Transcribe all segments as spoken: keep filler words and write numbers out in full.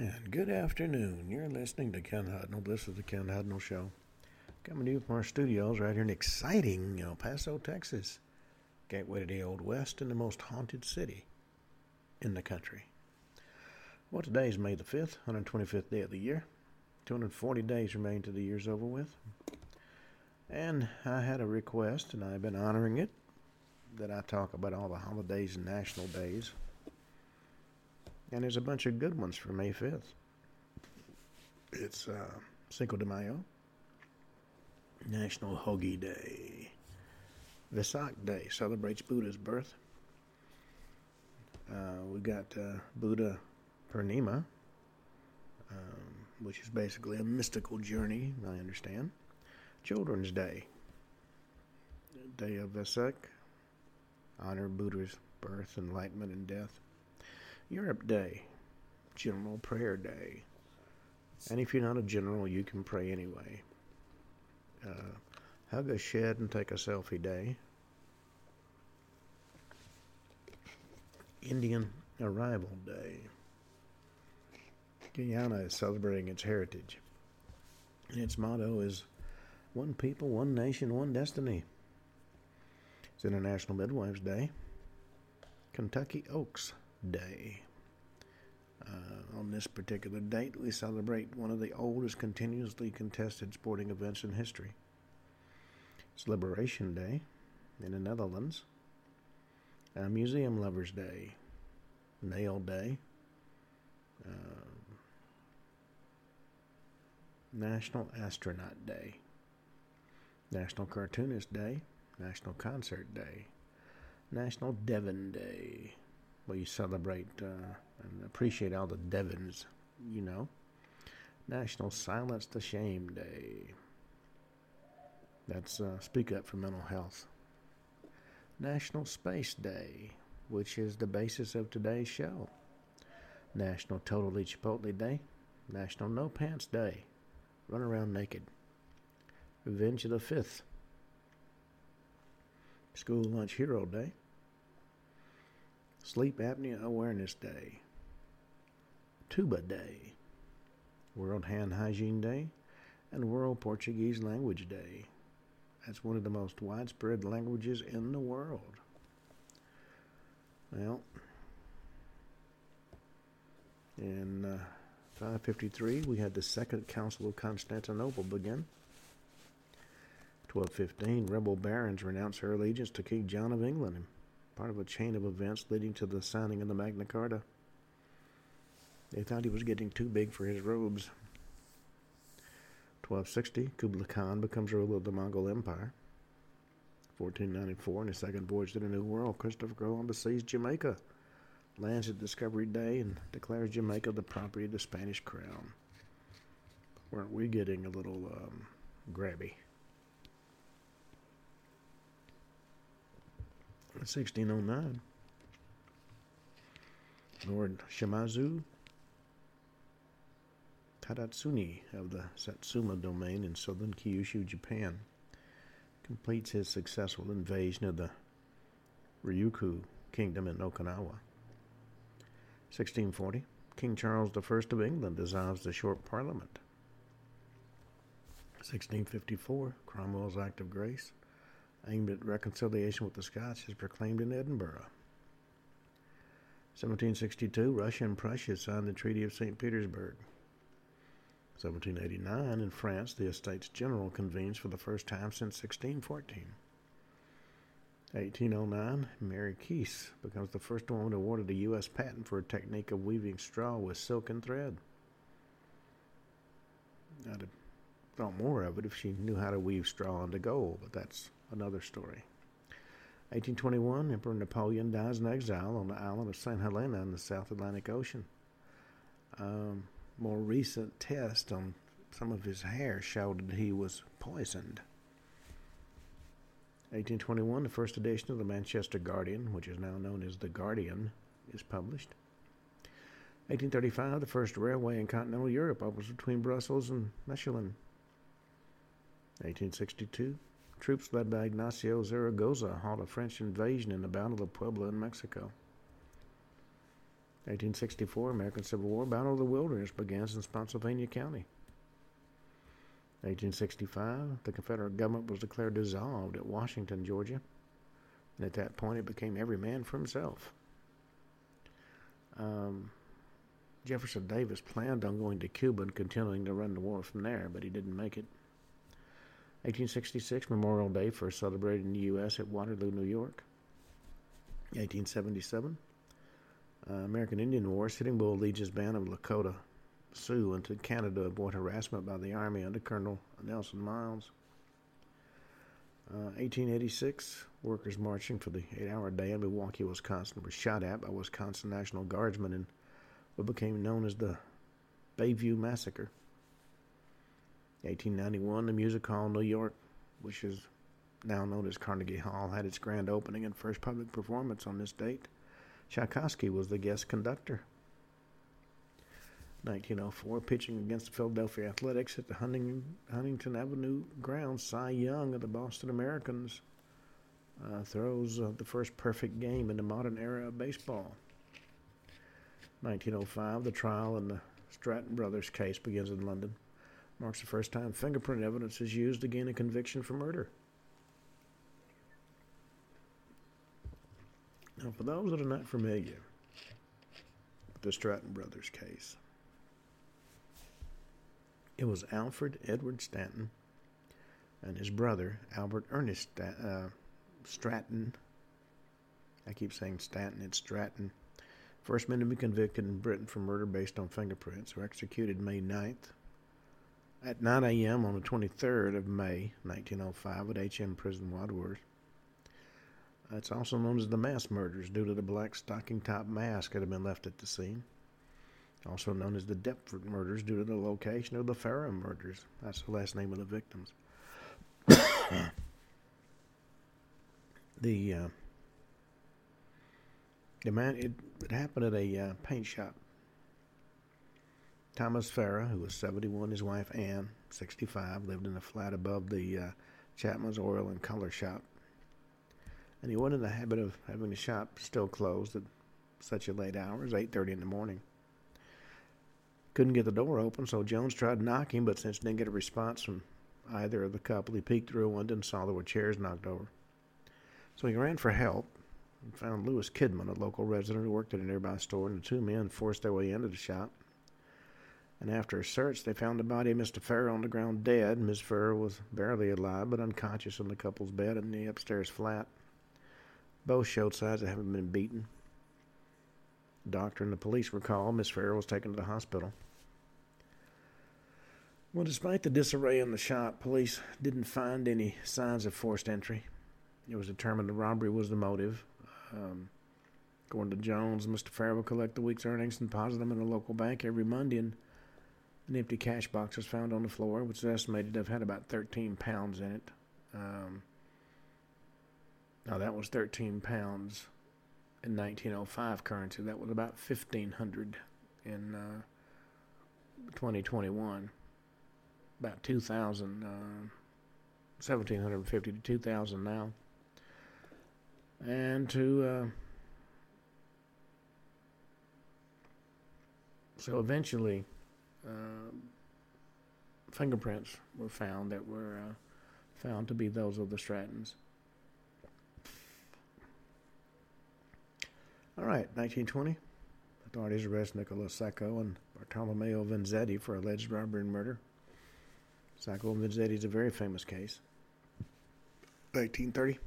And good afternoon. You're listening to Ken Hudnall. This is the Ken Hudnall Show. Coming to you from our studios right here in exciting El Paso, Texas. Gateway to the Old West and the most haunted city in the country. Well, today is May the fifth, one hundred twenty-fifth day of the year. two hundred forty days remain till the year's over with. And I had a request, and I've been honoring it, that I talk about all the holidays and national days. And there's a bunch of good ones for May fifth. It's uh, Cinco de Mayo, National Hoagie Day. Vesak Day celebrates Buddha's birth. Uh, we've got uh, Buddha Purnima, um, which is basically a mystical journey, I understand. Children's Day, Day of Vesak, honor Buddha's birth, enlightenment, and death. Europe Day, General Prayer Day. And if you're not a general, you can pray anyway. Uh, hug a shed and take a selfie day. Indian Arrival Day. Guyana is celebrating its heritage. And its motto is, one people, one nation, one destiny. It's International Midwives Day. Kentucky Oaks Day. Uh, on this particular date, we celebrate one of the oldest continuously contested sporting events in history. It's Liberation Day in the Netherlands. Uh, Museum Lovers Day. Nail Day. Uh, National Astronaut Day. National Cartoonist Day. National Concert Day. National Devon Day. We celebrate uh, and appreciate all the Devons, you know. National Silence the Shame Day. That's uh, Speak Up for Mental Health. National Space Day, which is the basis of today's show. National Totally Chipotle Day. National No Pants Day. Run around naked. Revenge of the Fifth. School Lunch Hero Day. Sleep Apnea Awareness Day. Tuba Day. World Hand Hygiene Day. And World Portuguese Language Day. That's one of the most widespread languages in the world. Well, in uh, five fifty-three, we had the Second Council of Constantinople begin. twelve fifteen, rebel barons renounce their allegiance to King John of England, part of a chain of events leading to the signing of the Magna Carta. They thought he was getting too big for his robes. twelve sixty, Kublai Khan becomes ruler of the Mongol Empire. fourteen ninety-four, in his second voyage to the New World, Christopher Columbus sees Jamaica, lands at Discovery Day, and declares Jamaica the property of the Spanish crown. Weren't we getting a little um, grabby? sixteen oh nine, Lord Shimazu Tadatsune of the Satsuma domain in southern Kyushu, Japan, completes his successful invasion of the Ryukyu Kingdom in Okinawa. sixteen forty, King Charles the First of England dissolves the Short Parliament. sixteen fifty-four, Cromwell's Act of Grace, aimed at reconciliation with the Scots, is proclaimed in Edinburgh. seventeen sixty-two, Russia and Prussia signed the Treaty of Saint Petersburg. seventeen eighty-nine, in France, the Estates General convenes for the first time since sixteen fourteen. eighteen oh nine, Mary Keyes becomes the first woman awarded a U S patent for a technique of weaving straw with silk and thread. I'd have thought more of it if she knew how to weave straw into gold, but that's another story. eighteen twenty-one, Emperor Napoleon dies in exile on the island of Saint Helena in the South Atlantic Ocean. Um, more recent tests on some of his hair showed that he was poisoned. eighteen twenty-one, the first edition of the Manchester Guardian, which is now known as The Guardian, is published. eighteen thirty-five, the first railway in continental Europe opens between Brussels and Mechelen. eighteen sixty-two, troops led by Ignacio Zaragoza halt a French invasion in the Battle of Puebla in Mexico. eighteen sixty-four, American Civil War, Battle of the Wilderness begins in Spotsylvania County. eighteen sixty-five, the Confederate government was declared dissolved at Washington, Georgia, and at that point it became every man for himself. Um, Jefferson Davis planned on going to Cuba and continuing to run the war from there, but he didn't make it. eighteen sixty-six, Memorial Day, first celebrated in the U S at Waterloo, New York. eighteen seventy-seven, uh, American Indian War, Sitting Bull leads his band of Lakota Sioux into Canada to avoid harassment by the Army under Colonel Nelson Miles. Uh, eighteen eighty-six, workers marching for the eight-hour day in Milwaukee, Wisconsin, were shot at by Wisconsin National Guardsmen in what became known as the Bayview Massacre. eighteen ninety-one, the Music Hall in New York, which is now known as Carnegie Hall, had its grand opening and first public performance on this date. Tchaikovsky was the guest conductor. nineteen oh four, pitching against the Philadelphia Athletics at the Huntington Avenue grounds, Cy Young of the Boston Americans uh, throws uh, the first perfect game in the modern era of baseball. nineteen oh five, the trial in the Stratton Brothers case begins in London. Marks the first time fingerprint evidence is used to gain a conviction for murder. Now, for those that are not familiar with the Stratton Brothers case, it was Alfred Edward Stanton and his brother, Albert Ernest uh, Stratton. I keep saying Stanton, it's Stratton. First men to be convicted in Britain for murder based on fingerprints were executed May ninth at nine a.m. on the twenty-third of May, nineteen oh five, at H M Prison, Wadsworth. It's also known as the mass murders due to the black stocking-top mask that had been left at the scene. Also known as the Deptford murders due to the location of the Farrah murders. That's the last name of the victims. the uh, the man it, it happened at a uh, paint shop. Thomas Farrah, who was seventy-one, his wife Anne, sixty-five, lived in a flat above the uh, Chapman's Oil and Color Shop, and he went in the habit of having the shop still closed at such a late hour as eight thirty in the morning. Couldn't get the door open, so Jones tried knocking, but since didn't get a response from either of the couple, he peeked through a window and saw there were chairs knocked over. So he ran for help and found Lewis Kidman, a local resident who worked at a nearby store, and the two men forced their way into the shop. And after a search, they found the body of Mister Farrah on the ground dead. Miz Farrah was barely alive, but unconscious in the couple's bed in the upstairs flat. Both showed signs of having been beaten. The doctor and the police were called. Miz Farrah was taken to the hospital. Well, despite the disarray in the shop, police didn't find any signs of forced entry. It was determined the robbery was the motive. Um, according to Jones, Mister Farrah would collect the week's earnings and deposit them in a local bank every Monday, and an empty cash box was found on the floor, which is estimated to have had about thirteen pounds in it. Um, now, that was thirteen pounds in nineteen oh five currency. That was about fifteen hundred in uh, twenty twenty-one. About two thousand, uh, one thousand seven hundred fifty to two thousand now. And to, uh, so eventually, uh, fingerprints were found that were uh, found to be those of the Strattons. All right, nineteen twenty, authorities arrest Nicola Sacco and Bartolomeo Vanzetti for alleged robbery and murder. Sacco and Vanzetti is a very famous case. nineteen thirty.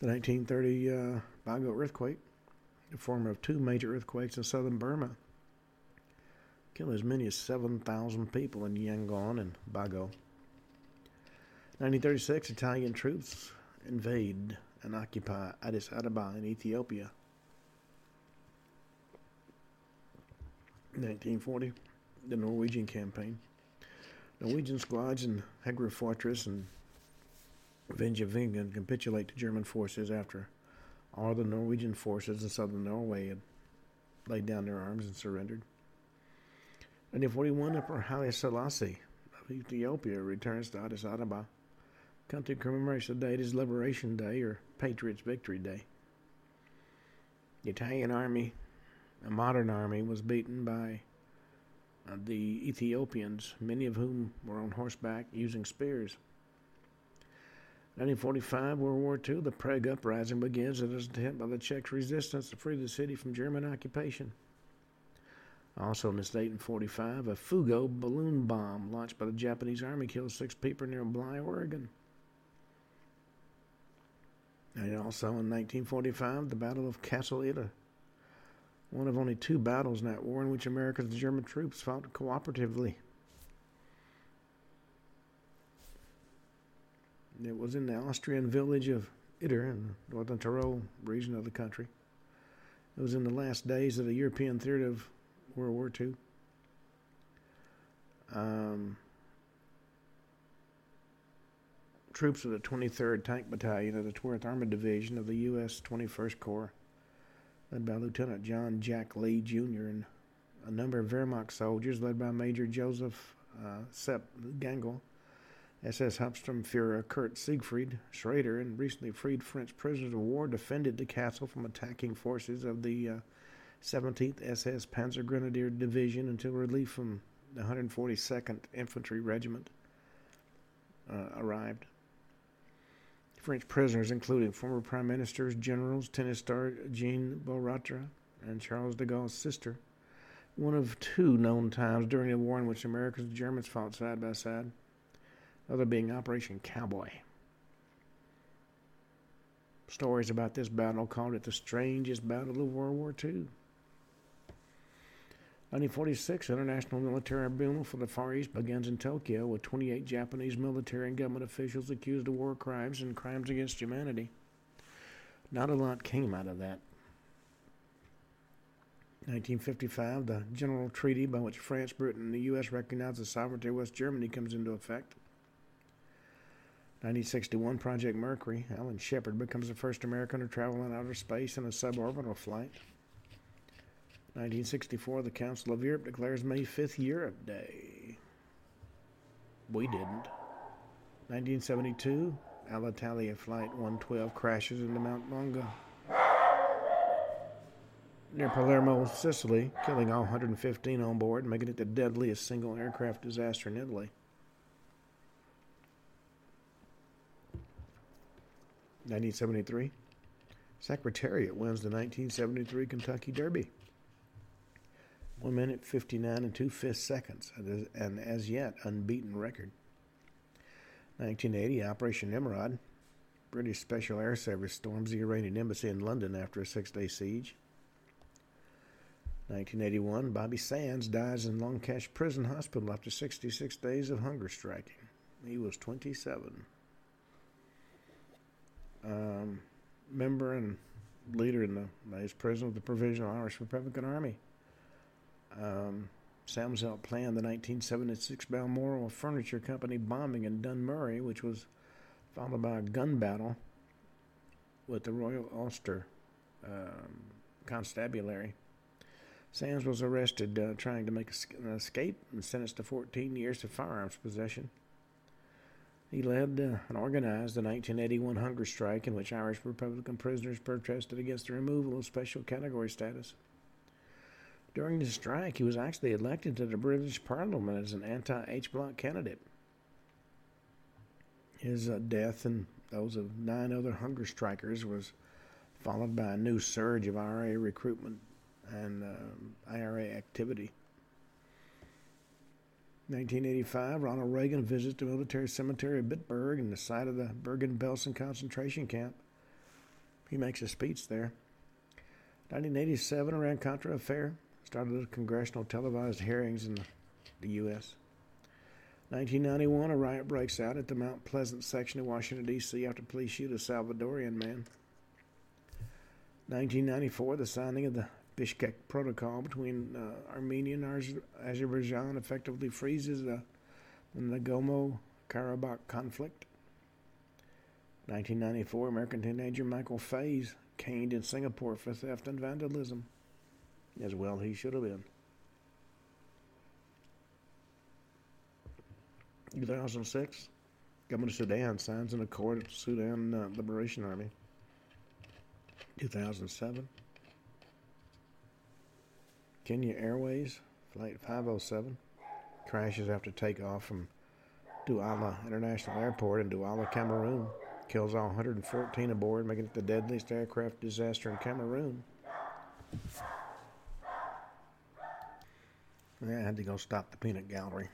The nineteen thirty uh, Bago earthquake, the former of two major earthquakes in southern Burma, killed as many as seven thousand people in Yangon and Bago. nineteen thirty-six, Italian troops invade and occupy Addis Ababa in Ethiopia. nineteen forty, the Norwegian campaign. Norwegian squads in Hegra Fortress and Vinjavingen capitulate to German forces after all the Norwegian forces in southern Norway had laid down their arms and surrendered. nineteen forty-one, Emperor Haile Selassie of Ethiopia returns to Addis Ababa. Country commemorates the date as Liberation Day or Patriots' Victory Day. The Italian Army a modern army was beaten by uh, the Ethiopians, many of whom were on horseback using spears. nineteen forty-five, World War Two, the Prague Uprising begins as an attempt by the Czech resistance to free the city from German occupation. Also in this date in forty-five, a Fugo balloon bomb launched by the Japanese Army kills six people near Bly, Oregon. And also in nineteen forty-five, the Battle of Castle Ida, one of only two battles in that war in which America's and German troops fought cooperatively. It was in the Austrian village of Idar in the Northern Tyrol region of the country. It was in the last days of the European theater of World War Two. Um, troops of the twenty-third Tank Battalion of the twelfth Armored Division of the U S twenty-first Corps, led by Lieutenant John Jack Lee, Junior, and a number of Wehrmacht soldiers, led by Major Joseph uh, Sepp Gangl, S S Hauptsturmführer Kurt Siegfried Schrader, and recently freed French prisoners of war, defended the castle from attacking forces of the uh, seventeenth S S Panzer Grenadier Division until relief from the one hundred forty-second Infantry Regiment uh, arrived. French prisoners, including former Prime Ministers, Generals, tennis star Jean Bouillatra and Charles de Gaulle's sister, one of two known times during the war in which Americans and Germans fought side by side, other being Operation Cowboy. Stories about this battle called it the strangest battle of World War Two. nineteen forty-six, International Military Tribunal for the Far East begins in Tokyo with twenty-eight Japanese military and government officials accused of war crimes and crimes against humanity. Not a lot came out of that. nineteen fifty-five, the General Treaty by which France, Britain, and the U S recognized the sovereignty of West Germany comes into effect. nineteen sixty-one, Project Mercury, Alan Shepard becomes the first American to travel in outer space in a suborbital flight. nineteen sixty-four, the Council of Europe declares May fifth Europe Day. We didn't. nineteen seventy-two, Alitalia Flight one twelve crashes into Mount Monga near Palermo, Sicily, killing all one hundred fifteen on board, making it the deadliest single aircraft disaster in Italy. nineteen seventy-three, Secretariat wins the nineteen seventy-three Kentucky Derby. One minute, fifty-nine and two-fifths seconds, an as yet unbeaten record. nineteen eighty, Operation Nimrod. British Special Air Service storms the Iranian embassy in London after a six-day siege. nineteen eighty-one, Bobby Sands dies in Lancash Prison Hospital after sixty-six days of hunger striking. He was twenty-seven. Um, member and leader in the uh, his prison of the Provisional Irish Republican Army. Um, Sam's helped plan the nineteen seventy-six Balmoral Furniture Company bombing in Dunmurry, which was followed by a gun battle with the Royal Ulster um, Constabulary. Sam's was arrested uh, trying to make an escape and sentenced to fourteen years of firearms possession. He led uh, and organized the nineteen eighty-one hunger strike in which Irish Republican prisoners protested against the removal of special category status. During the strike, he was actually elected to the British Parliament as an anti-H-Block candidate. His uh, death and those of nine other hunger strikers was followed by a new surge of I R A recruitment and uh, I R A activity. nineteen eighty-five, Ronald Reagan visits the military cemetery at Bitburg and the site of the Bergen-Belsen concentration camp. He makes a speech there. nineteen eighty-seven, Iran-Contra affair. Started the congressional televised hearings in the U S nineteen ninety-one, a riot breaks out at the Mount Pleasant section of Washington, D C after police shoot a Salvadorian man. nineteen ninety-four, the signing of the Bishkek Protocol between uh, Armenia and Azer- Azerbaijan effectively freezes the, the Nagorno-Karabakh conflict. nineteen ninety-four, American teenager Michael Faze caned in Singapore for theft and vandalism. As well he should have been. two thousand six, Government of Sudan signs an accord with the Sudan uh, Liberation Army. two thousand seven. Kenya Airways Flight five oh seven crashes after takeoff from Douala International Airport in Douala, Cameroon. Kills all one hundred fourteen aboard, making it the deadliest aircraft disaster in Cameroon. Yeah, I had to go stop the peanut gallery.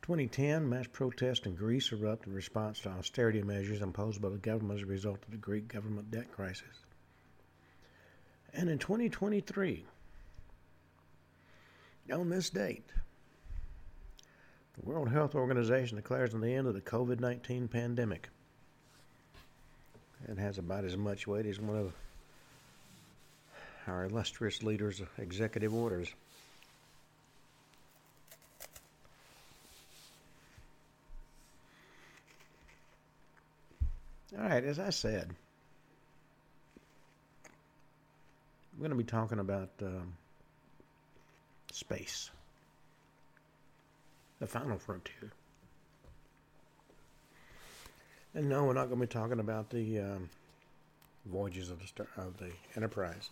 twenty ten, mass protests in Greece erupt in response to austerity measures imposed by the government as a result of the Greek government debt crisis. And in twenty twenty-three, on this date, the World Health Organization declares on the end of the COVID nineteen pandemic. It has about as much weight as one of our illustrious leaders' executive orders. All right, as I said, I'm going to be talking about um, space, the final frontier. And no, we're not going to be talking about the um, voyages of the star- of the Enterprise.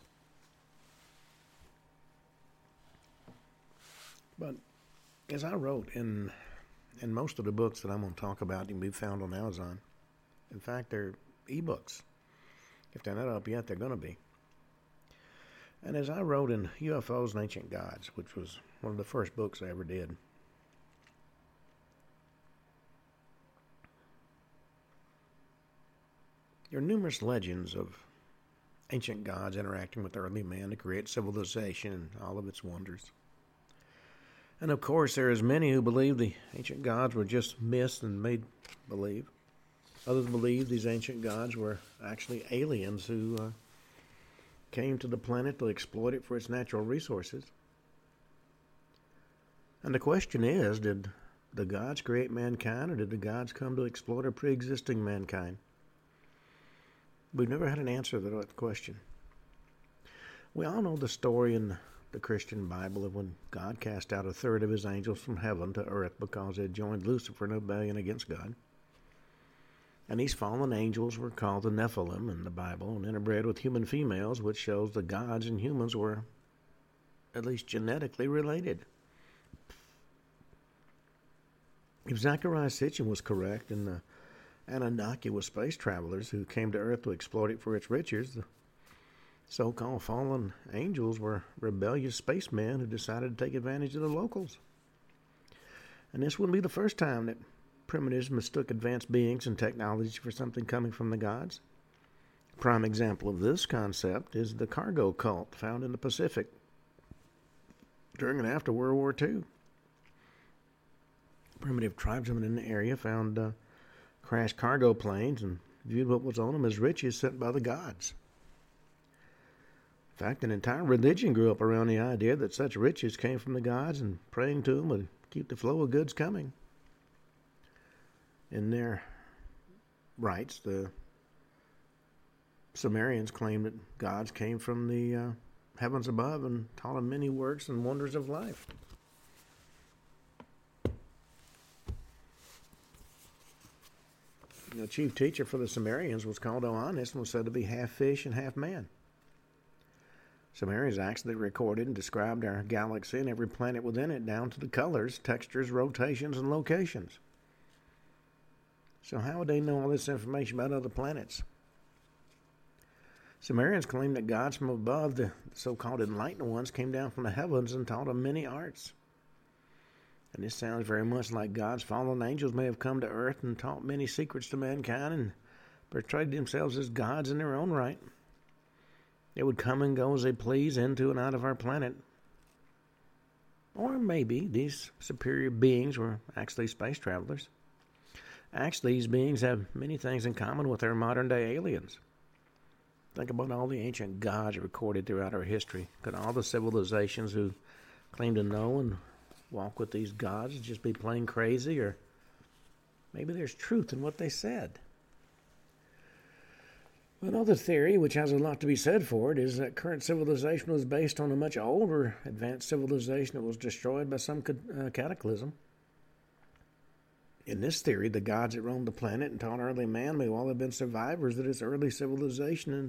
But as I wrote in in most of the books that I'm going to talk about, can be found on Amazon. In fact, they're ebooks. If they're not up yet, they're going to be. And as I wrote in U F Os and Ancient Gods, which was one of the first books I ever did, there are numerous legends of ancient gods interacting with early man to create civilization and all of its wonders. And of course, there is many who believe the ancient gods were just myths and made believe. Others believe these ancient gods were actually aliens who uh, came to the planet to exploit it for its natural resources. And the question is, did the gods create mankind, or did the gods come to exploit a pre-existing mankind? We've never had an answer to that question. We all know the story in the Christian Bible of when God cast out a third of his angels from heaven to earth because they had joined Lucifer in rebellion against God. And these fallen angels were called the Nephilim in the Bible and interbred with human females, which shows the gods and humans were at least genetically related. If Zachariah Sitchin was correct and the Anunnaki were space travelers who came to Earth to exploit it for its riches, the so-called fallen angels were rebellious spacemen who decided to take advantage of the locals. And this wouldn't be the first time that primitives mistook advanced beings and technology for something coming from the gods. A prime example of this concept is the cargo cult found in the Pacific during and after World War Two. Primitive tribesmen in the area found uh, crashed cargo planes and viewed what was on them as riches sent by the gods. In fact, an entire religion grew up around the idea that such riches came from the gods, and praying to them would keep the flow of goods coming. In their rites, the Sumerians claimed that gods came from the uh, heavens above and taught them many works and wonders of life. The chief teacher for the Sumerians was called Oannes and was said to be half fish and half man. Sumerians actually recorded and described our galaxy and every planet within it down to the colors, textures, rotations, and locations. So how would they know all this information about other planets? Sumerians claimed that gods from above, the so-called enlightened ones, came down from the heavens and taught them many arts. And this sounds very much like God's fallen angels may have come to earth and taught many secrets to mankind and portrayed themselves as gods in their own right. They would come and go as they please into and out of our planet. Or maybe these superior beings were actually space travelers. Actually, these beings have many things in common with our modern-day aliens. Think about all the ancient gods recorded throughout our history. Could all the civilizations who claim to know and walk with these gods just be plain crazy? Or maybe there's truth in what they said. Another theory, which has a lot to be said for it, is that current civilization was based on a much older advanced civilization that was destroyed by some cataclysm. In this theory, the gods that roamed the planet and taught early man may well have been survivors of this early civilization and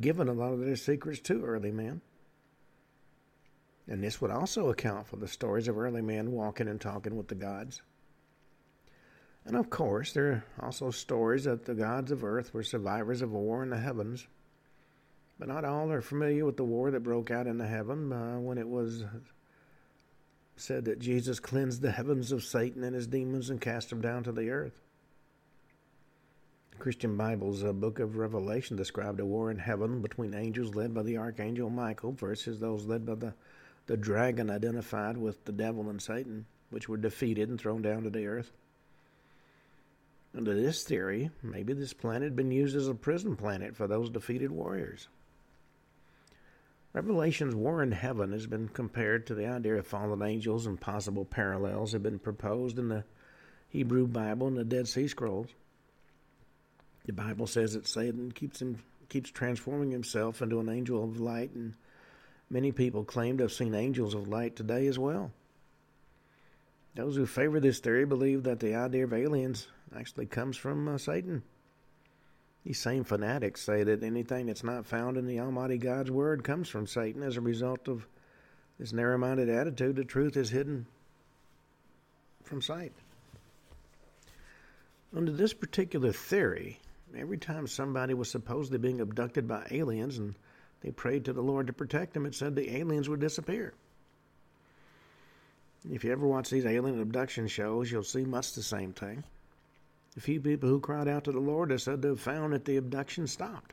given a lot of their secrets to early man. and this would also account for the stories of early men walking and talking with the gods. And of course, there are also stories that the gods of earth were survivors of war in the heavens. But not all are familiar with the war that broke out in the heaven uh, when it was said that Jesus cleansed the heavens of Satan and his demons and cast them down to the earth. The Christian Bible's uh, book of Revelation described a war in heaven between angels led by the archangel Michael versus those led by the, the dragon identified with the devil and Satan, which were defeated and thrown down to the earth. Under this theory, maybe this planet had been used as a prison planet for those defeated warriors. Revelation's war in heaven has been compared to the idea of fallen angels, and possible parallels have been proposed in the Hebrew Bible and the Dead Sea Scrolls. The Bible says that Satan keeps him, keeps transforming himself into an angel of light, and many people claim to have seen angels of light today as well. Those who favor this theory believe that the idea of aliens actually comes from uh, Satan. These same fanatics say that anything that's not found in the Almighty God's Word comes from Satan as a result of this narrow-minded attitude that truth is hidden from sight. Under this particular theory, every time somebody was supposedly being abducted by aliens and they prayed to the Lord to protect them, it said the aliens would disappear. If you ever watch these alien abduction shows, you'll see much the same thing. The few people who cried out to the Lord are said to have found that the abduction stopped.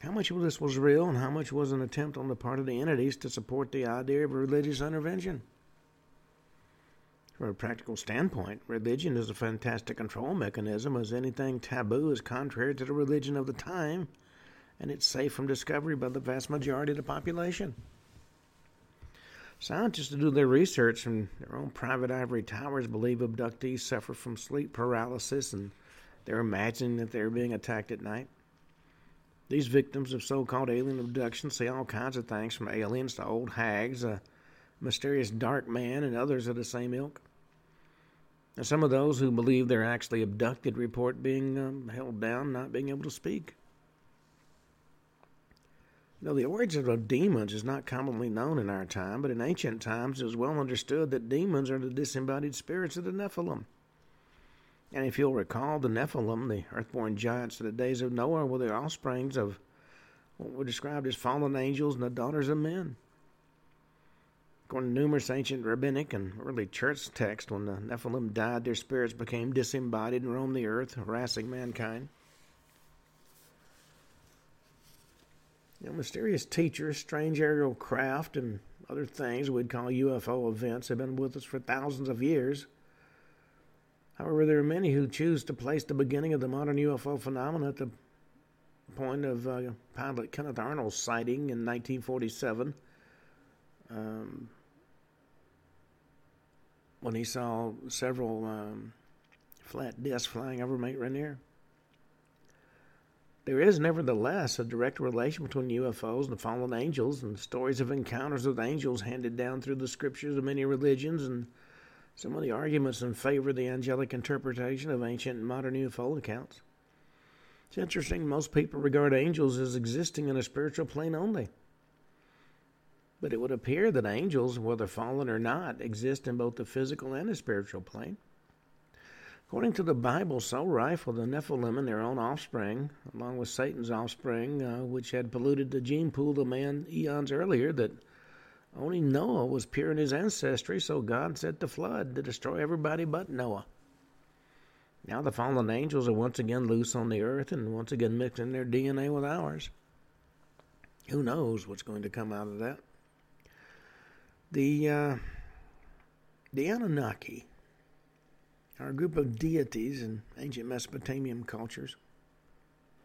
How much of this was real and how much was an attempt on the part of the entities to support the idea of religious intervention? From a practical standpoint, religion is a fantastic control mechanism, as anything taboo is contrary to the religion of the time, and it's safe from discovery by the vast majority of the population. Scientists who do their research from their own private ivory towers believe abductees suffer from sleep paralysis and they're imagining that they're being attacked at night. These victims of so-called alien abduction see all kinds of things, from aliens to old hags, a mysterious dark man, and others of the same ilk. And some of those who believe they're actually abducted report being um, held down, not being able to speak. Now, the origin of demons is not commonly known in our time, but in ancient times it was well understood that demons are the disembodied spirits of the Nephilim. And if you'll recall, the Nephilim, the earthborn giants of the days of Noah, were the offsprings of what were described as fallen angels and the daughters of men. According to numerous ancient rabbinic and early church texts, when the Nephilim died, their spirits became disembodied and roamed the earth, harassing mankind. You know, mysterious teachers, strange aerial craft, and other things we'd call U F O events have been with us for thousands of years. However, there are many who choose to place the beginning of the modern U F O phenomenon at the point of uh, pilot Kenneth Arnold's sighting in nineteen forty-seven, um, when he saw several um, flat discs flying over Mount Rainier. There is, nevertheless, a direct relation between U F Os and the fallen angels, and stories of encounters with angels handed down through the scriptures of many religions, and some of the arguments in favor of the angelic interpretation of ancient and modern U F O accounts. It's interesting, most people regard angels as existing in a spiritual plane only. But it would appear that angels, whether fallen or not, exist in both the physical and the spiritual plane. According to the Bible, so rifled the Nephilim and their own offspring, along with Satan's offspring, uh, which had polluted the gene pool of man eons earlier, that only Noah was pure in his ancestry, so God sent the flood to destroy everybody but Noah. Now the fallen angels are once again loose on the earth and once again mixing their D N A with ours. Who knows what's going to come out of that? The, uh, the Anunnaki are a group of deities in ancient Mesopotamian cultures.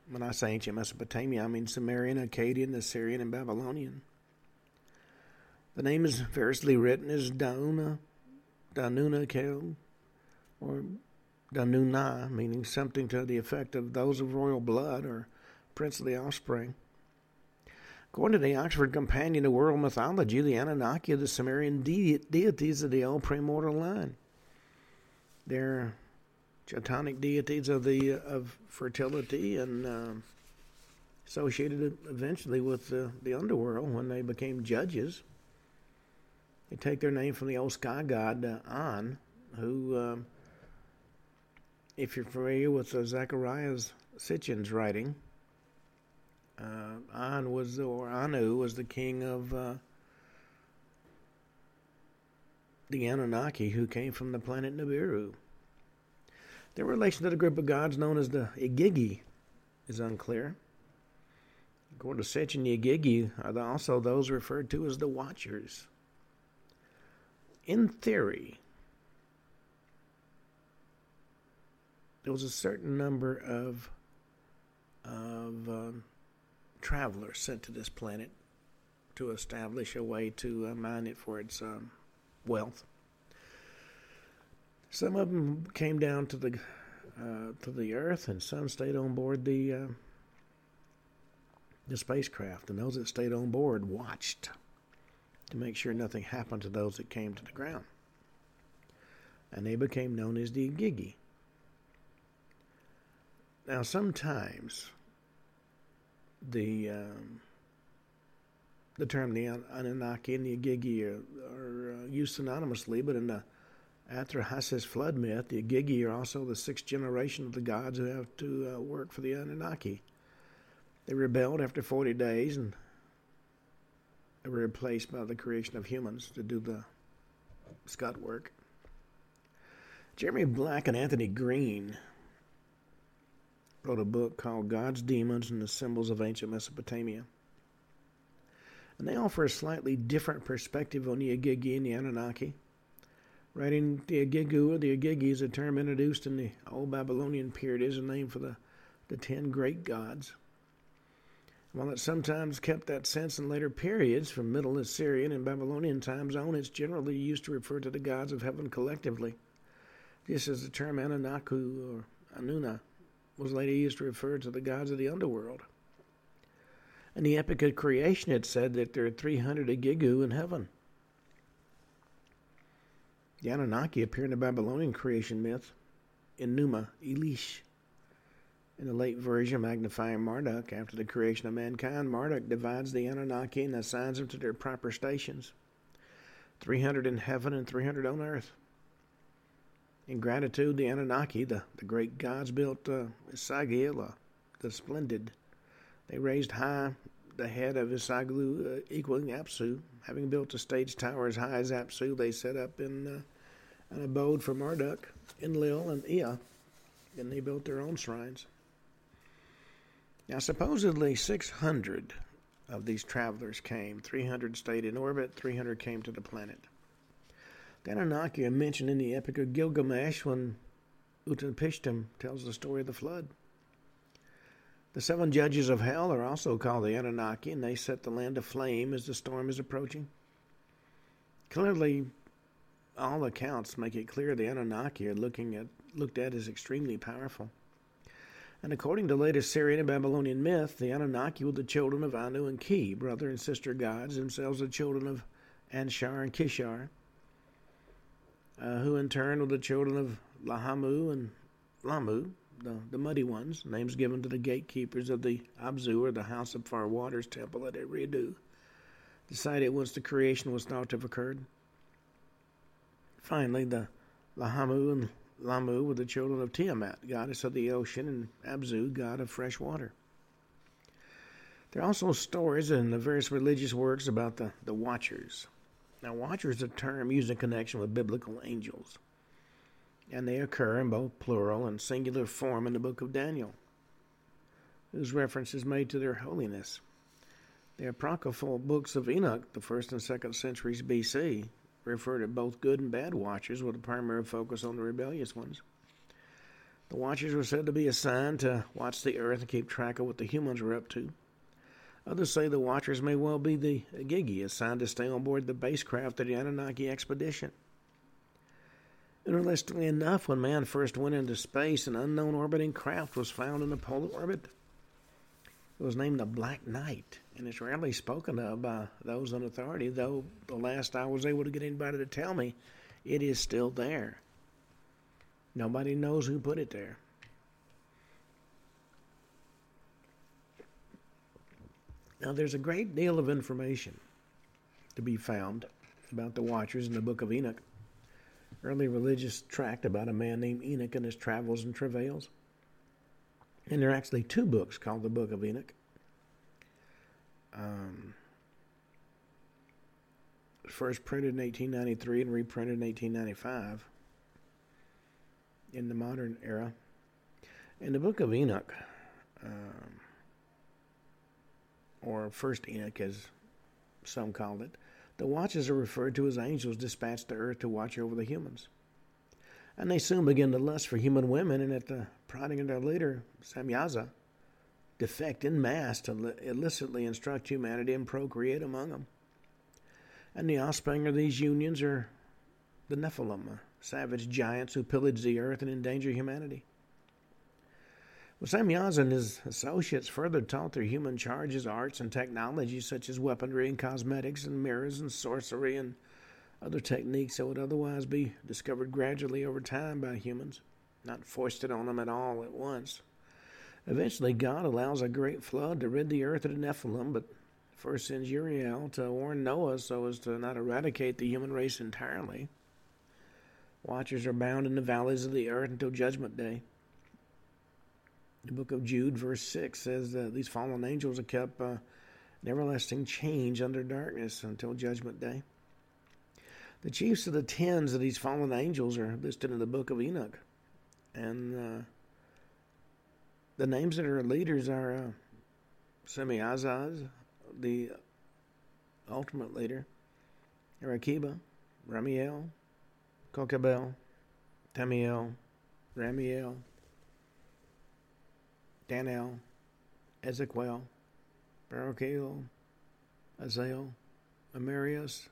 When I say ancient Mesopotamia, I mean Sumerian, Akkadian, Assyrian, and Babylonian. The name is variously written as Dauna, Danunakel, or Danuna, meaning something to the effect of those of royal blood or princely offspring. According to the Oxford Companion to World Mythology, the Anunnaki are the Sumerian de- deities of the old premortal line. They're Chaldean deities of the of fertility and uh, associated eventually with the, the underworld when they became judges. They take their name from the old sky god uh, An, who, uh, if you're familiar with uh, Zacharias Sitchin's writing, uh, An was, or Anu was the king of uh, the Anunnaki, who came from the planet Nibiru. Their relation to the group of gods known as the Igigi is unclear. According to Sitchin, and the Igigi are also those referred to as the Watchers. In theory, there was a certain number of of um, travelers sent to this planet to establish a way to uh, mine it for its um, wealth. Some of them came down to the uh, to the Earth, and some stayed on board the uh, the spacecraft. And those that stayed on board watched to make sure nothing happened to those that came to the ground. And they became known as the Igigi. Now, sometimes the um, the term the Anunnaki and the Igigi are, are uh, used synonymously, but in the Atrahasis flood myth, the Igigi are also the sixth generation of the gods who have to uh, work for the Anunnaki. They rebelled after forty days and they were replaced by the creation of humans to do the scut work. Jeremy Black and Anthony Green wrote a book called Gods, Demons, and the Symbols of Ancient Mesopotamia. And they offer a slightly different perspective on the Igigi and the Anunnaki. Writing the Igigu or the Igigi is a term introduced in the old Babylonian period. It is a name for the, the ten great gods. While it sometimes kept that sense in later periods, from Middle Assyrian and Babylonian times on, it's generally used to refer to the gods of heaven collectively. This is the term Anunnaku or Anunna was later used to refer to the gods of the underworld. In the Epic of Creation, it said that there are three hundred Igigu in heaven. The Anunnaki appear in the Babylonian creation myth in Enuma Elish. In the late version, magnifying Marduk, after the creation of mankind, Marduk divides the Anunnaki and assigns them to their proper stations. three hundred in heaven and three hundred on earth. In gratitude, the Anunnaki, the, the great gods, built uh, Isagila, the splendid. They raised high the head of Isaglu, uh, equaling Apsu. Having built a stage tower as high as Apsu, they set up in uh, an abode for Marduk, Enlil, and Ea, and they built their own shrines. Now, supposedly six hundred of these travelers came. three hundred stayed in orbit, three hundred came to the planet. The Anunnaki are mentioned in the Epic of Gilgamesh when Utnapishtim tells the story of the flood. The seven judges of hell are also called the Anunnaki, and they set the land aflame as the storm is approaching. Clearly, all accounts make it clear the Anunnaki are looking at, looked at as extremely powerful. And according to latest Syrian and Babylonian myth, the Anunnaki were the children of Anu and Ki, brother and sister gods, themselves the children of Anshar and Kishar, uh, who in turn were the children of Lahamu and Lamu, The, the muddy ones, names given to the gatekeepers of the Abzu, or the House of Far Waters temple at Eridu, the site at which the creation was thought to have occurred. Finally, the Lahamu and Lamu were the children of Tiamat, goddess of the ocean, and Abzu, god of fresh water. There are also stories in the various religious works about the, the Watchers. Now, Watchers is a term used in connection with biblical angels, and they occur in both plural and singular form in the book of Daniel, whose reference is made to their holiness. The apocryphal books of Enoch, the first and second centuries B C, refer to both good and bad watchers, with a primary focus on the rebellious ones. The watchers were said to be assigned to watch the earth and keep track of what the humans were up to. Others say the watchers may well be the Igigi, assigned to stay on board the spacecraft of the Anunnaki expedition. Interestingly enough, when man first went into space, an unknown orbiting craft was found in the polar orbit. It was named the Black Knight, and it's rarely spoken of by those in authority, though the last I was able to get anybody to tell me, it is still there. Nobody knows who put it there. Now, there's a great deal of information to be found about the Watchers in the Book of Enoch, early religious tract about a man named Enoch and his travels and travails. And there are actually two books called the Book of Enoch. Um, first printed in eighteen ninety-three and reprinted in eighteen ninety-five in the modern era. And the Book of Enoch, um, or First Enoch as some called it, the Watchers are referred to as angels dispatched to earth to watch over the humans. And they soon begin to lust for human women, and at the prodding of their leader, Samyaza, defect in mass to illicitly instruct humanity and procreate among them. And the offspring of these unions are the Nephilim, savage giants who pillage the earth and endanger humanity. Well, Samyaza and his associates further taught their human charges arts and technologies such as weaponry and cosmetics and mirrors and sorcery and other techniques that would otherwise be discovered gradually over time by humans, not foisted on them at all at once. Eventually, God allows a great flood to rid the earth of the Nephilim, but first sends Uriel to warn Noah so as to not eradicate the human race entirely. Watchers are bound in the valleys of the earth until Judgment Day. The book of Jude, verse six, says that these fallen angels are kept uh, in everlasting change under darkness until Judgment Day. The chiefs of the tens of these fallen angels are listed in the Book of Enoch. And uh, the names that are leaders are uh, Semiramis, the ultimate leader, Areciba, Ramiel, Kokabel, Tamiel, Ramiel, Daniel, Ezequiel, Baruchiel, Azael, Amarius.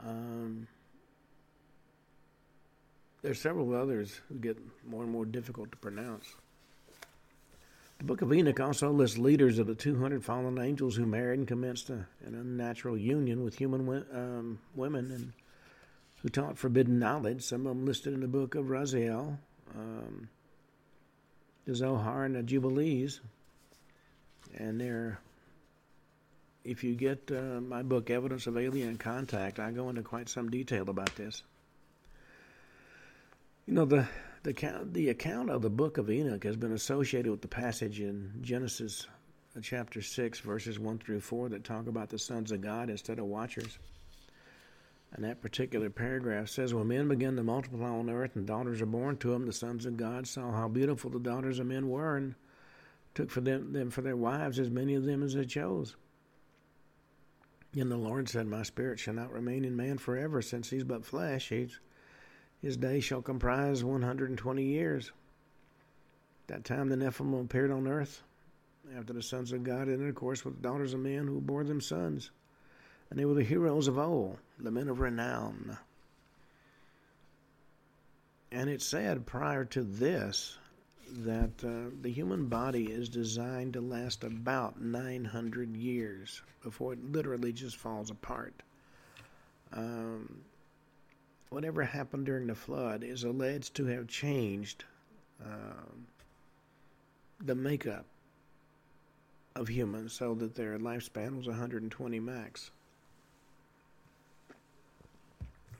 Um, there's several others who get more and more difficult to pronounce. The Book of Enoch also lists leaders of the two hundred fallen angels who married and commenced a, an unnatural union with human um, women and who taught forbidden knowledge. Some of them listed in the Book of Raziel, um, the Zohar, and the Jubilees. And they're If you get uh, my book, Evidence of Alien Contact, I go into quite some detail about this. You know, the, the, account, the account of the Book of Enoch has been associated with the passage in Genesis chapter six, verses one through four, that talk about the sons of God instead of watchers. And that particular paragraph says, when men began to multiply on earth and daughters are born to them, the sons of God saw how beautiful the daughters of men were and took for them, them for their wives as many of them as they chose. And the Lord said, my spirit shall not remain in man forever, since he's but flesh. He's, his day shall comprise one hundred twenty years. At that time the Nephilim appeared on earth, after the sons of God had intercourse with the daughters of men who bore them sons. And they were the heroes of old, the men of renown. And it said prior to this that uh, the human body is designed to last about nine hundred years before it literally just falls apart. Um, whatever happened during the flood is alleged to have changed um, the makeup of humans so that their lifespan was one hundred twenty max.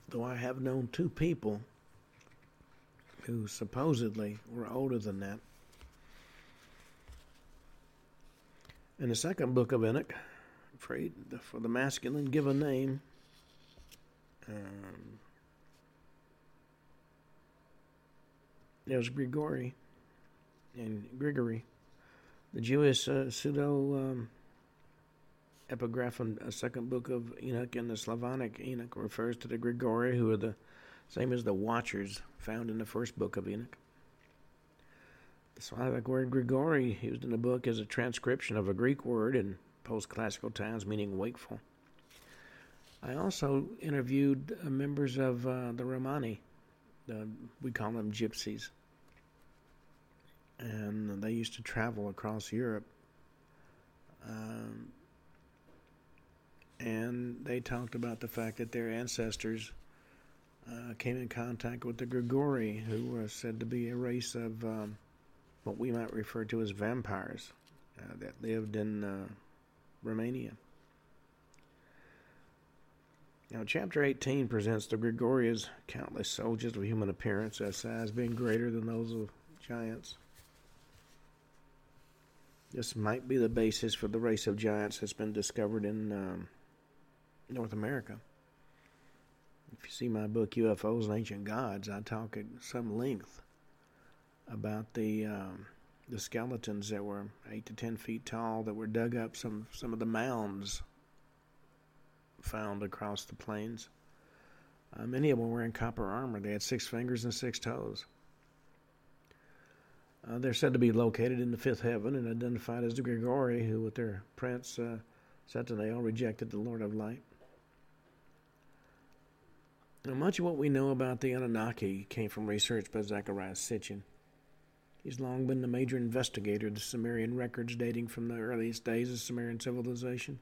Though I have known two people who supposedly were older than that. In the second book of Enoch, for the masculine, give a name. Um, there's Grigori and Grigory, the Jewish uh, pseudo um, epigraph in the second book of Enoch, and the Slavonic Enoch refers to the Grigori, who are the same as the Watchers found in the first book of Enoch. The Slavic word Grigori used in the book is a transcription of a Greek word in post-classical times meaning wakeful. I also interviewed uh, members of uh, the Romani. The, we call them gypsies. And they used to travel across Europe. Um, and they talked about the fact that their ancestors Uh, came in contact with the Grigori, who were said to be a race of um, what we might refer to as vampires uh, that lived in uh, Romania. Now, Chapter eighteen presents the Gregoria's countless soldiers of human appearance, as size being greater than those of giants. This might be the basis for the race of giants that's been discovered in um, North America. If you see my book, U F Os and Ancient Gods, I talk at some length about the um, the skeletons that were eight to ten feet tall that were dug up some some of the mounds found across the plains. Uh, many of them were in copper armor. They had six fingers and six toes. Uh, they're said to be located in the fifth heaven and identified as the Gregori, who with their prince uh, Saturnael rejected the Lord of Light. Now, much of what we know about the Anunnaki came from research by Zacharias Sitchin. He's long been the major investigator of the Sumerian records dating from the earliest days of Sumerian civilization.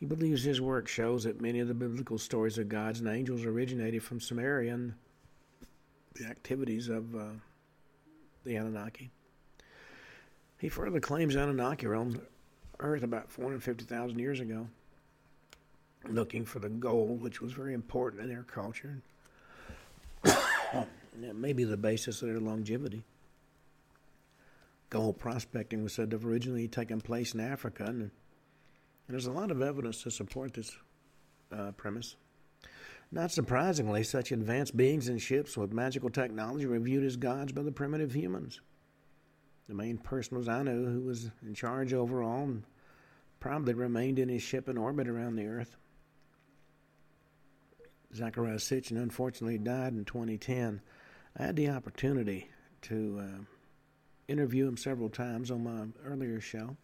He believes his work shows that many of the biblical stories of gods and angels originated from Sumerian the activities of uh, the Anunnaki. He further claims Anunnaki roamed Earth about four hundred fifty thousand years ago, looking for the gold, which was very important in their culture. And that may be the basis of their longevity. Gold prospecting was said to have originally taken place in Africa, and, and there's a lot of evidence to support this uh, premise. Not surprisingly, such advanced beings and ships with magical technology were viewed as gods by the primitive humans. The main person was Anu, who was in charge overall and probably remained in his ship in orbit around the Earth. Zacharias Sitchin unfortunately died in twenty ten. I had the opportunity to uh, interview him several times on my earlier show.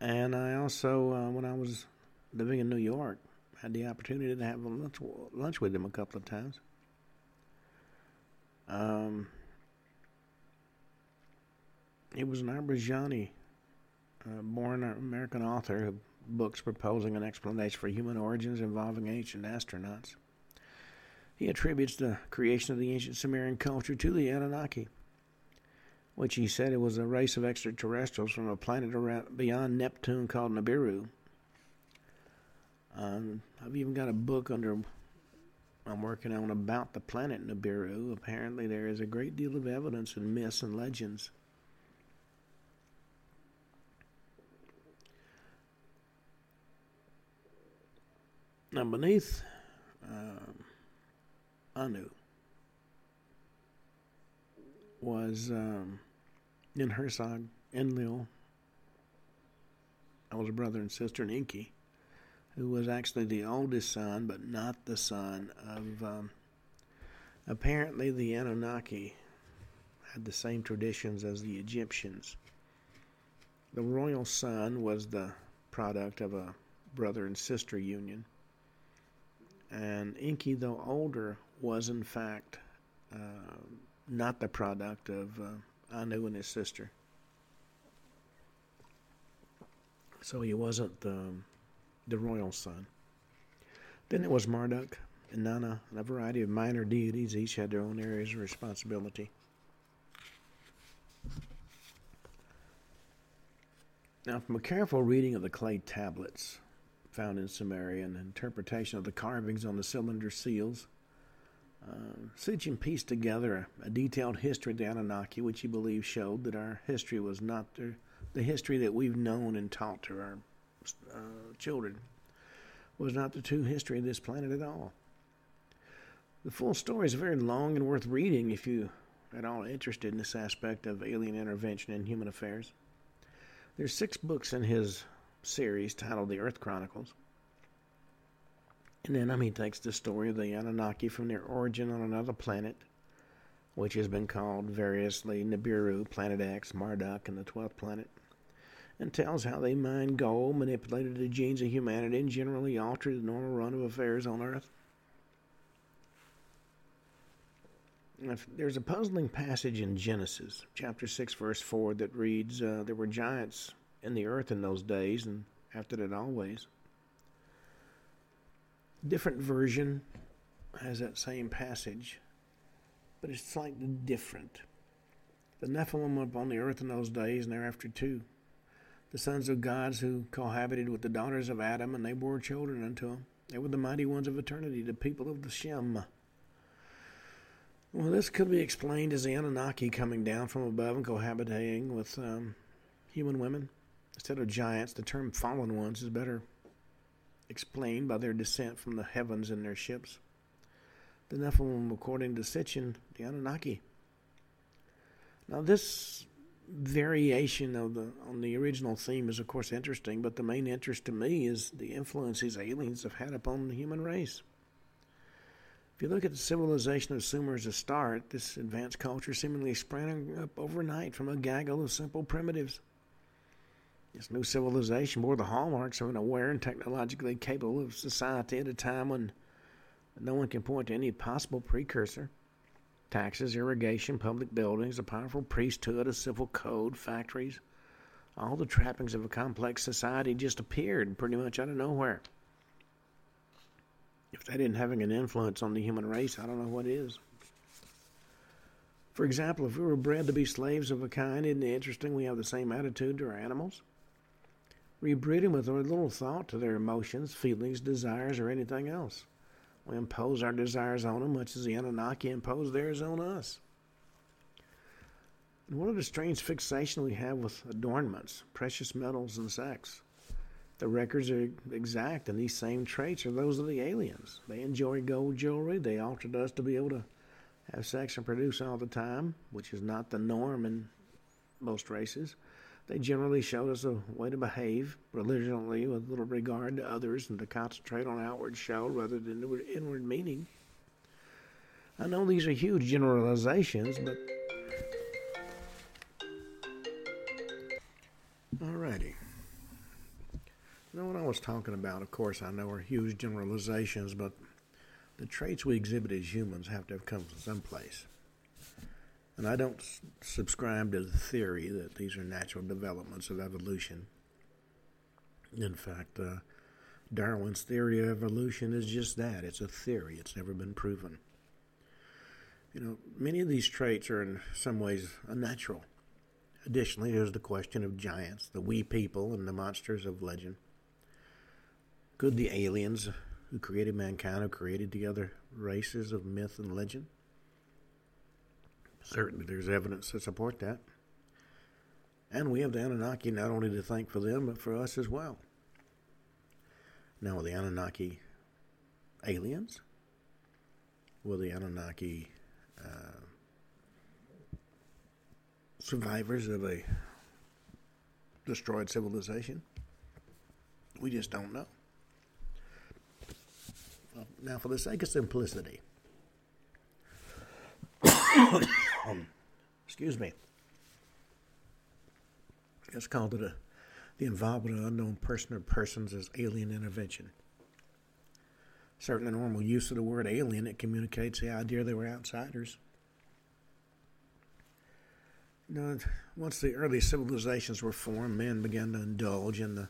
And I also, uh, when I was living in New York, had the opportunity to have lunch, lunch with him a couple of times. Um, he was an Azerbaijani, uh, born American author of books proposing an explanation for human origins involving ancient astronauts. He attributes the creation of the ancient Sumerian culture to the Anunnaki, which he said it was a race of extraterrestrials from a planet around, beyond Neptune called Nibiru. Um, I've even got a book under I'm working on about the planet Nibiru. Apparently there is a great deal of evidence and myths and legends. Now beneath uh, Anu was um, in Herzog, Enlil, I was a brother and sister, and Enki, who was actually the oldest son, but not the son of... Um, apparently the Anunnaki had the same traditions as the Egyptians. The royal son was the product of a brother and sister union. And Enki, though older, was in fact uh, not the product of uh, Anu and his sister. So he wasn't the... Um, the royal son. Then it was Marduk and Nana and a variety of minor deities. Each had their own areas of responsibility. Now, from a careful reading of the clay tablets found in Sumeria and interpretation of the carvings on the cylinder seals, uh, Sitchin pieced together a, a detailed history of the Anunnaki, which he believed showed that our history was not the, the history that we've known and taught to our Uh, children was not the true history of this planet at all. The full story is very long and worth reading if you are at all interested in this aspect of alien intervention in human affairs. There's six books in his series titled The Earth Chronicles. And then um, he takes the story of the Anunnaki from their origin on another planet, which has been called variously Nibiru, Planet X, Marduk, and the twelfth planet, and tells how they mined gold, manipulated the genes of humanity, and generally altered the normal run of affairs on Earth. There's a puzzling passage in Genesis, chapter six, verse four, that reads, uh, there were giants in the earth in those days, and after that always. Different version has that same passage, but it's slightly different. The Nephilim were upon the earth in those days, and thereafter too. the sons of gods who cohabited with the daughters of Adam, and they bore children unto them. They were the mighty ones of eternity, the people of the Shem. Well, this could be explained as the Anunnaki coming down from above and cohabitating with um, human women. Instead of giants, the term fallen ones is better explained by their descent from the heavens in their ships. The Nephilim, according to Sitchin, the Anunnaki. Now, this variation of the on the original theme is, of course, interesting, but the main interest to me is the influence these aliens have had upon the human race. If you look at the civilization of Sumers to start, this advanced culture seemingly sprang up overnight from a gaggle of simple primitives. This new civilization bore the hallmarks of an aware and technologically capable of society at a time when no one can point to any possible precursor. Taxes, irrigation, public buildings, a powerful priesthood, a civil code, factories, all the trappings of a complex society just appeared pretty much out of nowhere. If that isn't having an influence on the human race, I don't know what is. For example, if we were bred to be slaves of a kind, isn't it interesting we have the same attitude to our animals? We breed them with little thought to their emotions, feelings, desires, or anything else. We impose our desires on them, much as the Anunnaki imposed theirs on us. And what a strange fixation we have with adornments, precious metals, and sex. The records are exact, and these same traits are those of the aliens. They enjoy gold jewelry. They altered us to be able to have sex and produce all the time, which is not the norm in most races. They generally showed us a way to behave religiously with little regard to others and to concentrate on outward show rather than inward meaning. I know these are huge generalizations, but... Alrighty. You know what I was talking about, of course, I know are huge generalizations, but the traits we exhibit as humans have to have come from someplace. And I don't s- subscribe to the theory that these are natural developments of evolution. In fact, uh, Darwin's theory of evolution is just that. It's a theory. It's never been proven. You know, many of these traits are in some ways unnatural. Additionally, there's the question of giants, the wee people, and the monsters of legend. Could the aliens who created mankind have created the other races of myth and legend? Certainly there's evidence to support that. And we have the Anunnaki not only to thank for them, but for us as well. Now, were the Anunnaki aliens? Were the Anunnaki uh, survivors of a destroyed civilization? We just don't know. Now, for the sake of simplicity, um, excuse me, it's called it a, the involvement of unknown person or persons as alien intervention. Certainly, normal use of the word alien, it communicates the idea they were outsiders. You know, once the early civilizations were formed, men began to indulge in the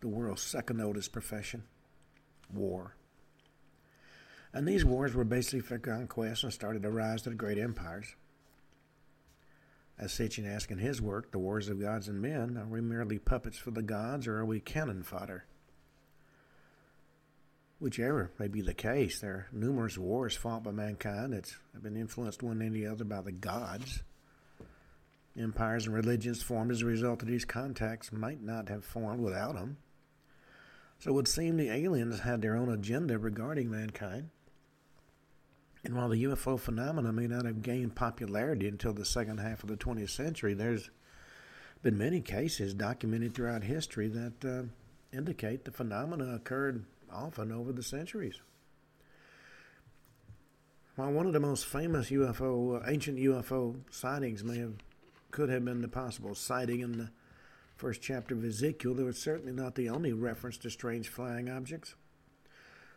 the world's second oldest profession, war. And these wars were basically for conquest and started to rise to the great empires. As Sitchin asked in his work, The Wars of Gods and Men, are we merely puppets for the gods, or are we cannon fodder? Whichever may be the case, there are numerous wars fought by mankind that have been influenced one and the other by the gods. Empires and religions formed as a result of these contacts might not have formed without them. So it would seem the aliens had their own agenda regarding mankind. And while the U F O phenomena may not have gained popularity until the second half of the twentieth century, there's been many cases documented throughout history that uh, indicate the phenomena occurred often over the centuries. While one of the most famous U F O, uh, ancient U F O sightings may have, could have been the possible sighting in the first chapter of Ezekiel, there was certainly not the only reference to strange flying objects.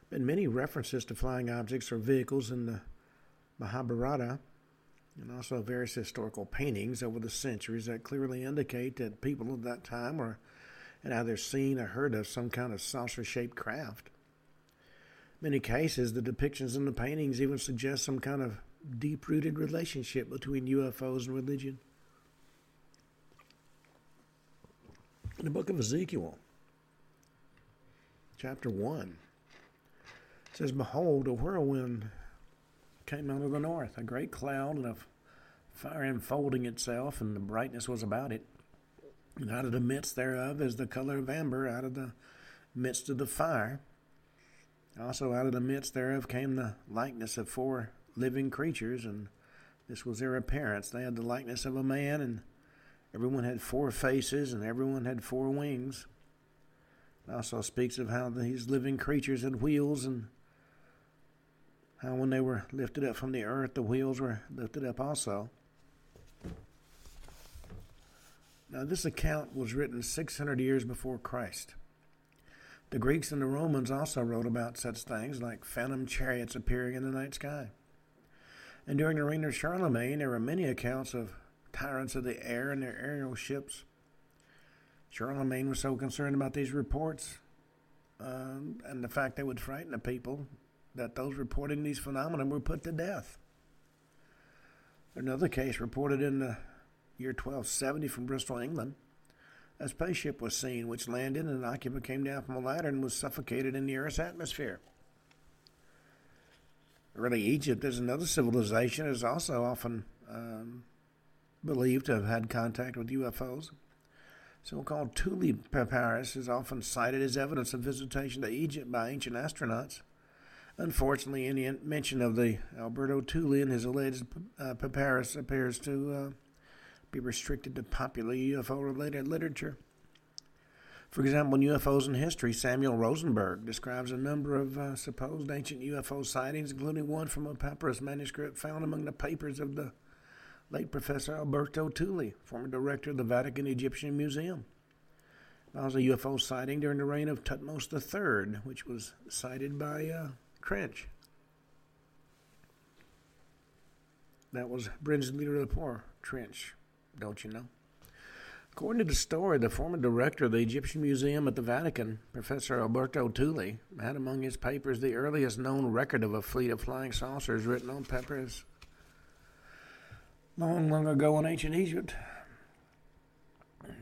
There have been many references to flying objects or vehicles in the Mahabharata and also various historical paintings over the centuries that clearly indicate that people of that time were had either seen or heard of some kind of saucer-shaped craft. In many cases, the depictions in the paintings even suggest some kind of deep-rooted relationship between U F Os and religion. the book of Ezekiel, chapter one. It says, "Behold, a whirlwind came out of the north, a great cloud, and a fire enfolding itself, and the brightness was about it. And out of the midst thereof is the color of amber, out of the midst of the fire. Also out of the midst thereof came the likeness of four living creatures, and this was their appearance. They had the likeness of a man, and everyone had four faces, and everyone had four wings." It also speaks of how these living creatures had wheels, and how when they were lifted up from the earth, the wheels were lifted up also. Now, this account was written six hundred years before Christ. The Greeks and the Romans also wrote about such things, like phantom chariots appearing in the night sky. And during the reign of Charlemagne, there were many accounts of tyrants of the air and their aerial ships. Charlemagne was so concerned about these reports um, and the fact they would frighten the people that those reporting these phenomena were put to death. Another case reported in the year twelve seventy from Bristol, England. A spaceship was seen which landed, and an occupant came down from a ladder and was suffocated in the Earth's atmosphere. Really, Egypt is another civilization is also often um, believed to have had contact with U F Os. So-called Thule papyrus is often cited as evidence of visitation to Egypt by ancient astronauts. Unfortunately, any mention of the Alberto Thule and his alleged uh, papyrus appears to uh, be restricted to popular U F O-related literature. For example, in U F Os in History, Samuel Rosenberg describes a number of uh, supposed ancient U F O sightings, including one from a papyrus manuscript found among the papers of the late Professor Alberto Thule, former director of the Vatican Egyptian Museum. That was a U F O sighting during the reign of Thutmose the Third, which was cited by uh, Crench. That was Britain's leader of the poor, Trench, don't you know? According to the story, the former director of the Egyptian Museum at the Vatican, Professor Alberto Thule, had among his papers the earliest known record of a fleet of flying saucers written on papyrus long, long ago in ancient Egypt.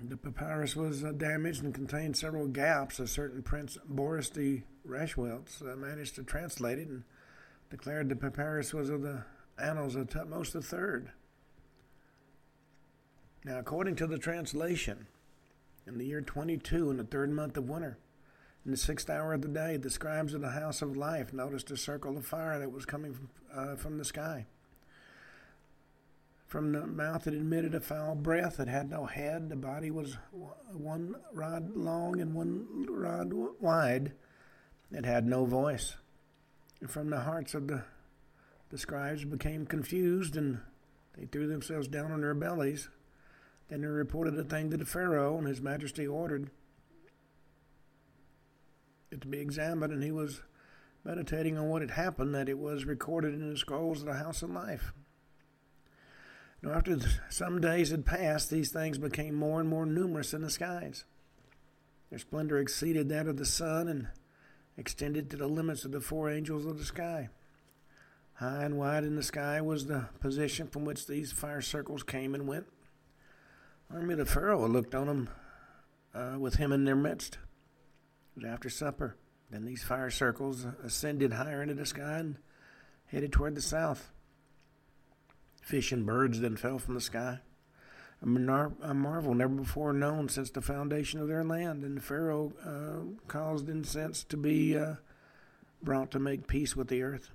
The papyrus was uh, damaged and contained several gaps. A certain Prince Boris de Rashwelts uh, managed to translate it and declared the papyrus was of the Annals of Thutmose the Third. Now, according to the translation, in the year twenty-two, in the third month of winter, in the sixth hour of the day, the scribes of the House of Life noticed a circle of fire that was coming from, uh, from the sky. From the mouth it emitted a foul breath. It had no head. The body was one rod long and one rod wide. It had no voice. And from the hearts of the The scribes became confused, and they threw themselves down on their bellies. Then they reported the thing to the Pharaoh, and his majesty ordered it to be examined, and he was meditating on what had happened, that it was recorded in the scrolls of the House of Life. Now, after some days had passed, these things became more and more numerous in the skies. Their splendor exceeded that of the sun and extended to the limits of the four angels of the sky. High and wide in the sky was the position from which these fire circles came and went. Army of the Pharaoh looked on them uh, with him in their midst. It was after supper. Then these fire circles ascended higher into the sky and headed toward the south. Fish and birds then fell from the sky, a, mar- a marvel never before known since the foundation of their land. And the Pharaoh uh, caused incense to be uh, brought to make peace with the earth.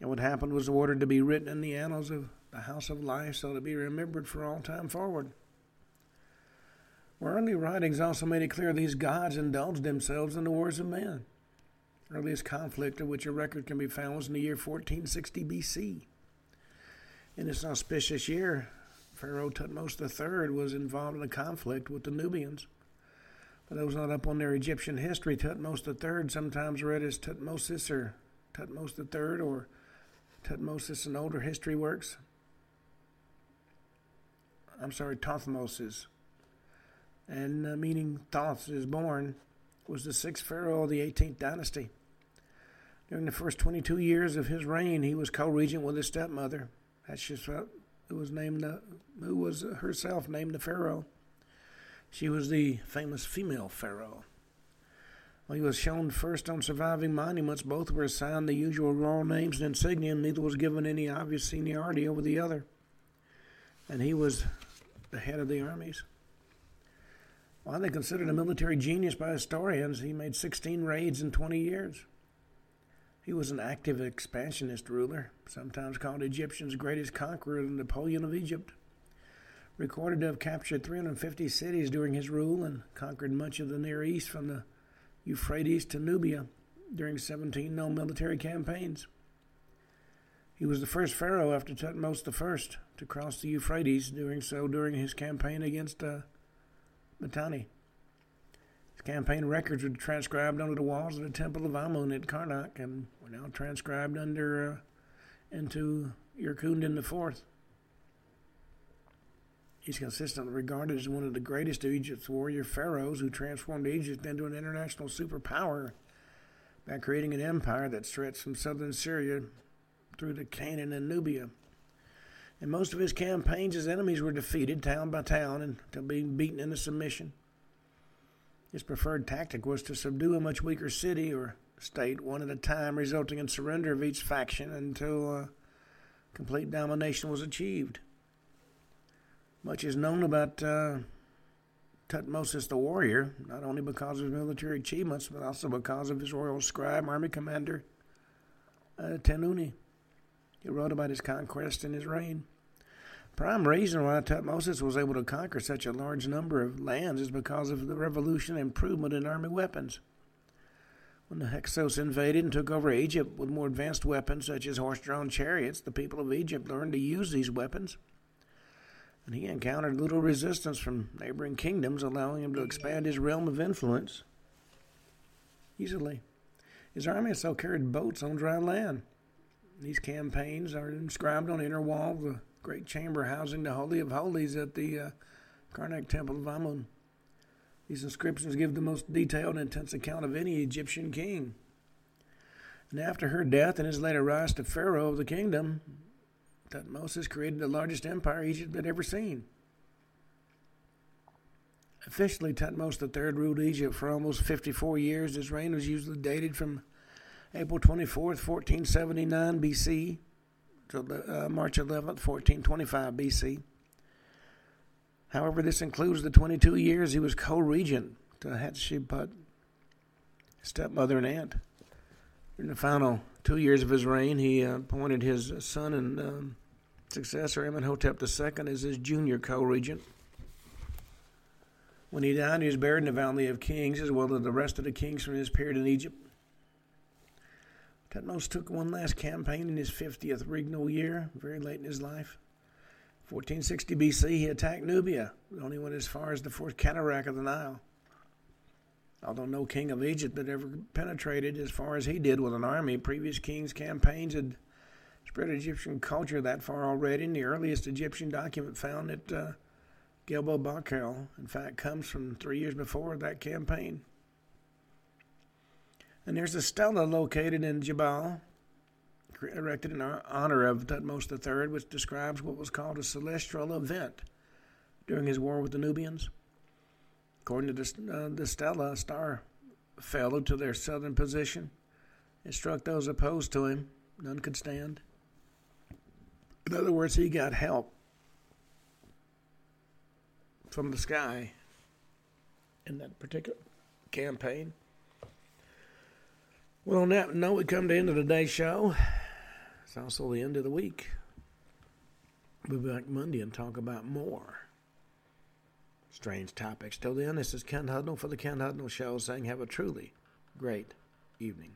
And what happened was ordered to be written in the annals of the House of Life, so to be remembered for all time forward. Where early writings also made it clear these gods indulged themselves in the wars of men. The earliest conflict of which a record can be found was in the year fourteen sixty B C. In this auspicious year, Pharaoh Thutmose the Third was involved in a conflict with the Nubians. For those not up on their Egyptian history, Thutmose the Third, sometimes read as Thutmosis or Thutmose the Third, or Thutmosis in older history works. I'm sorry, Thothmoses. And uh, meaning Thoth is born, was the sixth pharaoh of the eighteenth dynasty. During the first twenty-two years of his reign, he was co-regent with his stepmother, Hatshepsut, who was named, the, who was herself named the pharaoh. She was the famous female pharaoh. While he was shown first on surviving monuments, both were assigned the usual royal names and insignia, and neither was given any obvious seniority over the other. And he was the head of the armies. While they considered a military genius by historians, he made sixteen raids in twenty years. He was an active expansionist ruler, sometimes called Egyptians' greatest conqueror and Napoleon of Egypt. Recorded to have captured three hundred fifty cities during his rule and conquered much of the Near East from the Euphrates to Nubia during seventeen known military campaigns. He was the first pharaoh after Thutmose I to cross the Euphrates, doing so during his campaign against uh, Mitanni. His campaign records were transcribed under the walls of the Temple of Amun at Karnak and were now transcribed under uh, into Urkundin the fourth. He's consistently regarded as one of the greatest of Egypt's warrior pharaohs, who transformed Egypt into an international superpower by creating an empire that stretched from southern Syria through to Canaan and Nubia. In most of his campaigns, his enemies were defeated town by town until being beaten into submission. His preferred tactic was to subdue a much weaker city or state one at a time, resulting in surrender of each faction until uh, complete domination was achieved. Much is known about uh, Thutmose the warrior, not only because of his military achievements, but also because of his royal scribe, army commander, uh, Tanuni. He wrote about his conquest and his reign. Prime reason why Thutmose was able to conquer such a large number of lands is because of the revolution and improvement in army weapons. When the Hyksos invaded and took over Egypt with more advanced weapons such as horse-drawn chariots, the people of Egypt learned to use these weapons. And he encountered little resistance from neighboring kingdoms, allowing him to expand his realm of influence easily. His army also carried boats on dry land. These campaigns are inscribed on the inner wall of the great chamber housing the Holy of Holies at the uh, Karnak Temple of Amun. These inscriptions give the most detailed and intense account of any Egyptian king. And after her death and his later rise to pharaoh of the kingdom, Thutmose created the largest empire Egypt had ever seen. Officially, Thutmose the third ruled Egypt for almost fifty-four years. His reign was usually dated from April twenty-fourth, fourteen seventy-nine B C to uh, March eleventh, fourteen twenty-five B C. However, this includes the twenty-two years he was co-regent to Hatshepsut, stepmother and aunt. During the final two years of his reign, he uh, appointed his son and um, successor, Amenhotep the second, as his junior co-regent. When he died, he was buried in the Valley of Kings, as well as the rest of the kings from his period in Egypt. Thutmose took one last campaign in his fiftieth regnal year, very late in his life. fourteen sixty B C, he attacked Nubia, but only went as far as the fourth cataract of the Nile. Although no king of Egypt had ever penetrated as far as he did with an army, previous kings' campaigns had spread Egyptian culture that far already, and the earliest Egyptian document found at uh, Gebel Bakal, in fact, comes from three years before that campaign. And there's a stela located in Jebel, erected in honor of Thutmose the third, which describes what was called a celestial event during his war with the Nubians. According to the, uh, the stela, a star fell to their southern position and struck those opposed to him. None could stand. In other words, he got help from the sky in that particular campaign. Well, on that note, we come to the end of today's show. It's also the end of the week. We'll be back Monday and talk about more strange topics. Till then, this is Ken Hudnall for the Ken Hudnall Show, saying have a truly great evening.